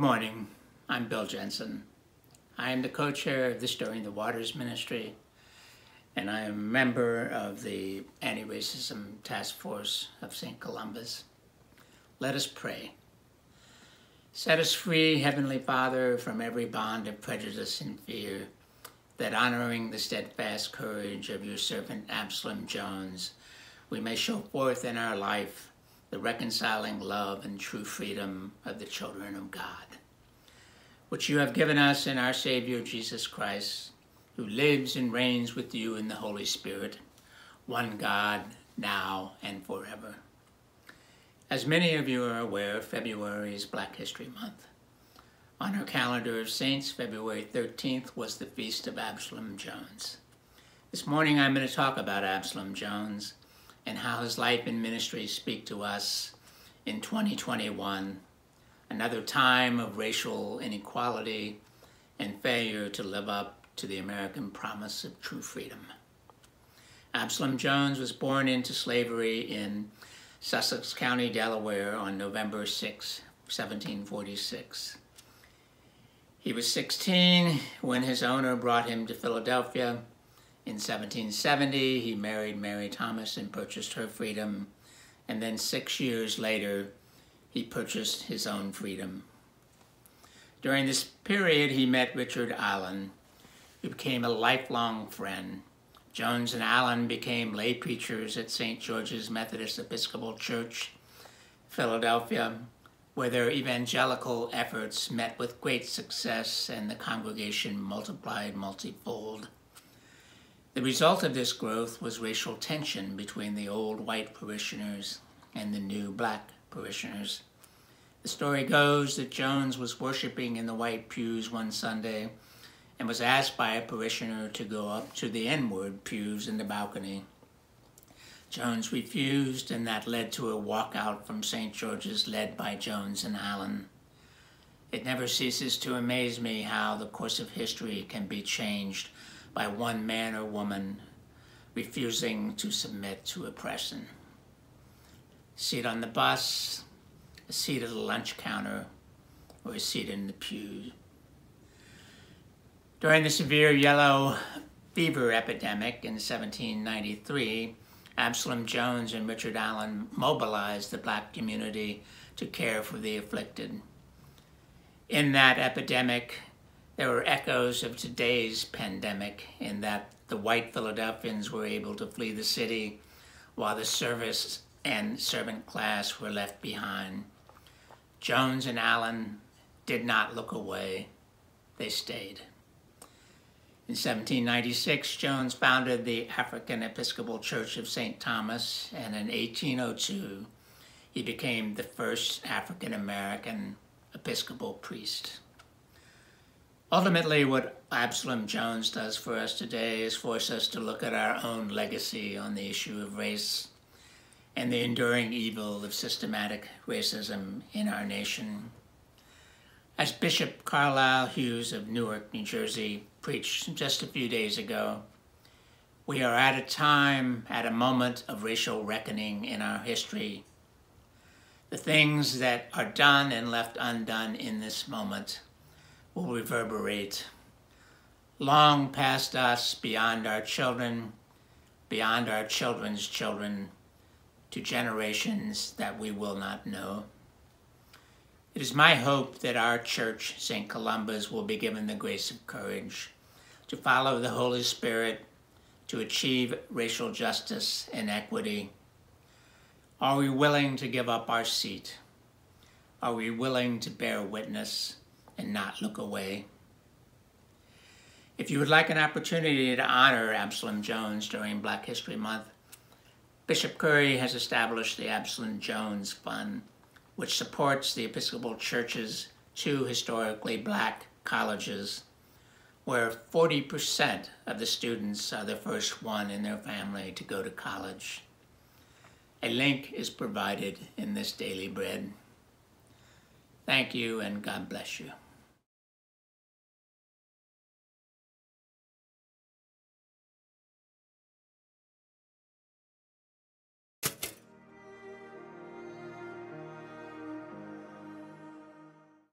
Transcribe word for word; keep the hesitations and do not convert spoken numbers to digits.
Good morning, I'm Bill Jensen. I am the co-chair of the Stirring the Waters Ministry, and I am a member of the Anti-Racism Task Force of Saint Columba's. Let us pray. Set us free, Heavenly Father, from every bond of prejudice and fear, that honoring the steadfast courage of your servant Absalom Jones, we may show forth in our life the reconciling love and true freedom of the children of God, which you have given us in our Savior Jesus Christ, who lives and reigns with you in the Holy Spirit, one God, now and forever. As many of you are aware, February is Black History Month. On our calendar of saints, February thirteenth was the Feast of Absalom Jones. This morning I'm going to talk about Absalom Jones and how his life and ministry speak to us in twenty twenty-one, another time of racial inequality and failure to live up to the American promise of true freedom. Absalom Jones was born into slavery in Sussex County, Delaware on November sixth, seventeen forty-six. He was sixteen when his owner brought him to Philadelphia. In seventeen seventy, he married Mary Thomas and purchased her freedom, and then six years later, he purchased his own freedom. During this period, he met Richard Allen, who became a lifelong friend. Jones and Allen became lay preachers at Saint George's Methodist Episcopal Church, Philadelphia, where their evangelical efforts met with great success and the congregation multiplied multifold. The result of this growth was racial tension between the old white parishioners and the new black parishioners. The story goes that Jones was worshiping in the white pews one Sunday and was asked by a parishioner to go up to the inward pews in the balcony. Jones refused, and that led to a walkout from Saint George's led by Jones and Allen. It never ceases to amaze me how the course of history can be changed by one man or woman refusing to submit to oppression. A seat on the bus, a seat at a lunch counter, or a seat in the pew. During the severe yellow fever epidemic in seventeen ninety-three, Absalom Jones and Richard Allen mobilized the black community to care for the afflicted. In that epidemic, there were echoes of today's pandemic in that the white Philadelphians were able to flee the city while the service and servant class were left behind. Jones and Allen did not look away. They stayed. In seventeen ninety-six, Jones founded the African Episcopal Church of Saint Thomas, and in eighteen oh two, he became the first African-American Episcopal priest. Ultimately, what Absalom Jones does for us today is force us to look at our own legacy on the issue of race and the enduring evil of systematic racism in our nation. As Bishop Carlisle Hughes of Newark, New Jersey, preached just a few days ago, we are at a time, at a moment of racial reckoning in our history. The things that are done and left undone in this moment will reverberate long past us, beyond our children, beyond our children's children, to generations that we will not know. It is my hope that our church, Saint Columba's, will be given the grace of courage to follow the Holy Spirit to achieve racial justice and equity. Are we willing to give up our seat? Are we willing to bear witness and not look away? If you would like an opportunity to honor Absalom Jones during Black History Month, Bishop Curry has established the Absalom Jones Fund, which supports the Episcopal Church's two historically black colleges, where forty percent of the students are the first one in their family to go to college. A link is provided in this Daily Bread. Thank you, and God bless you.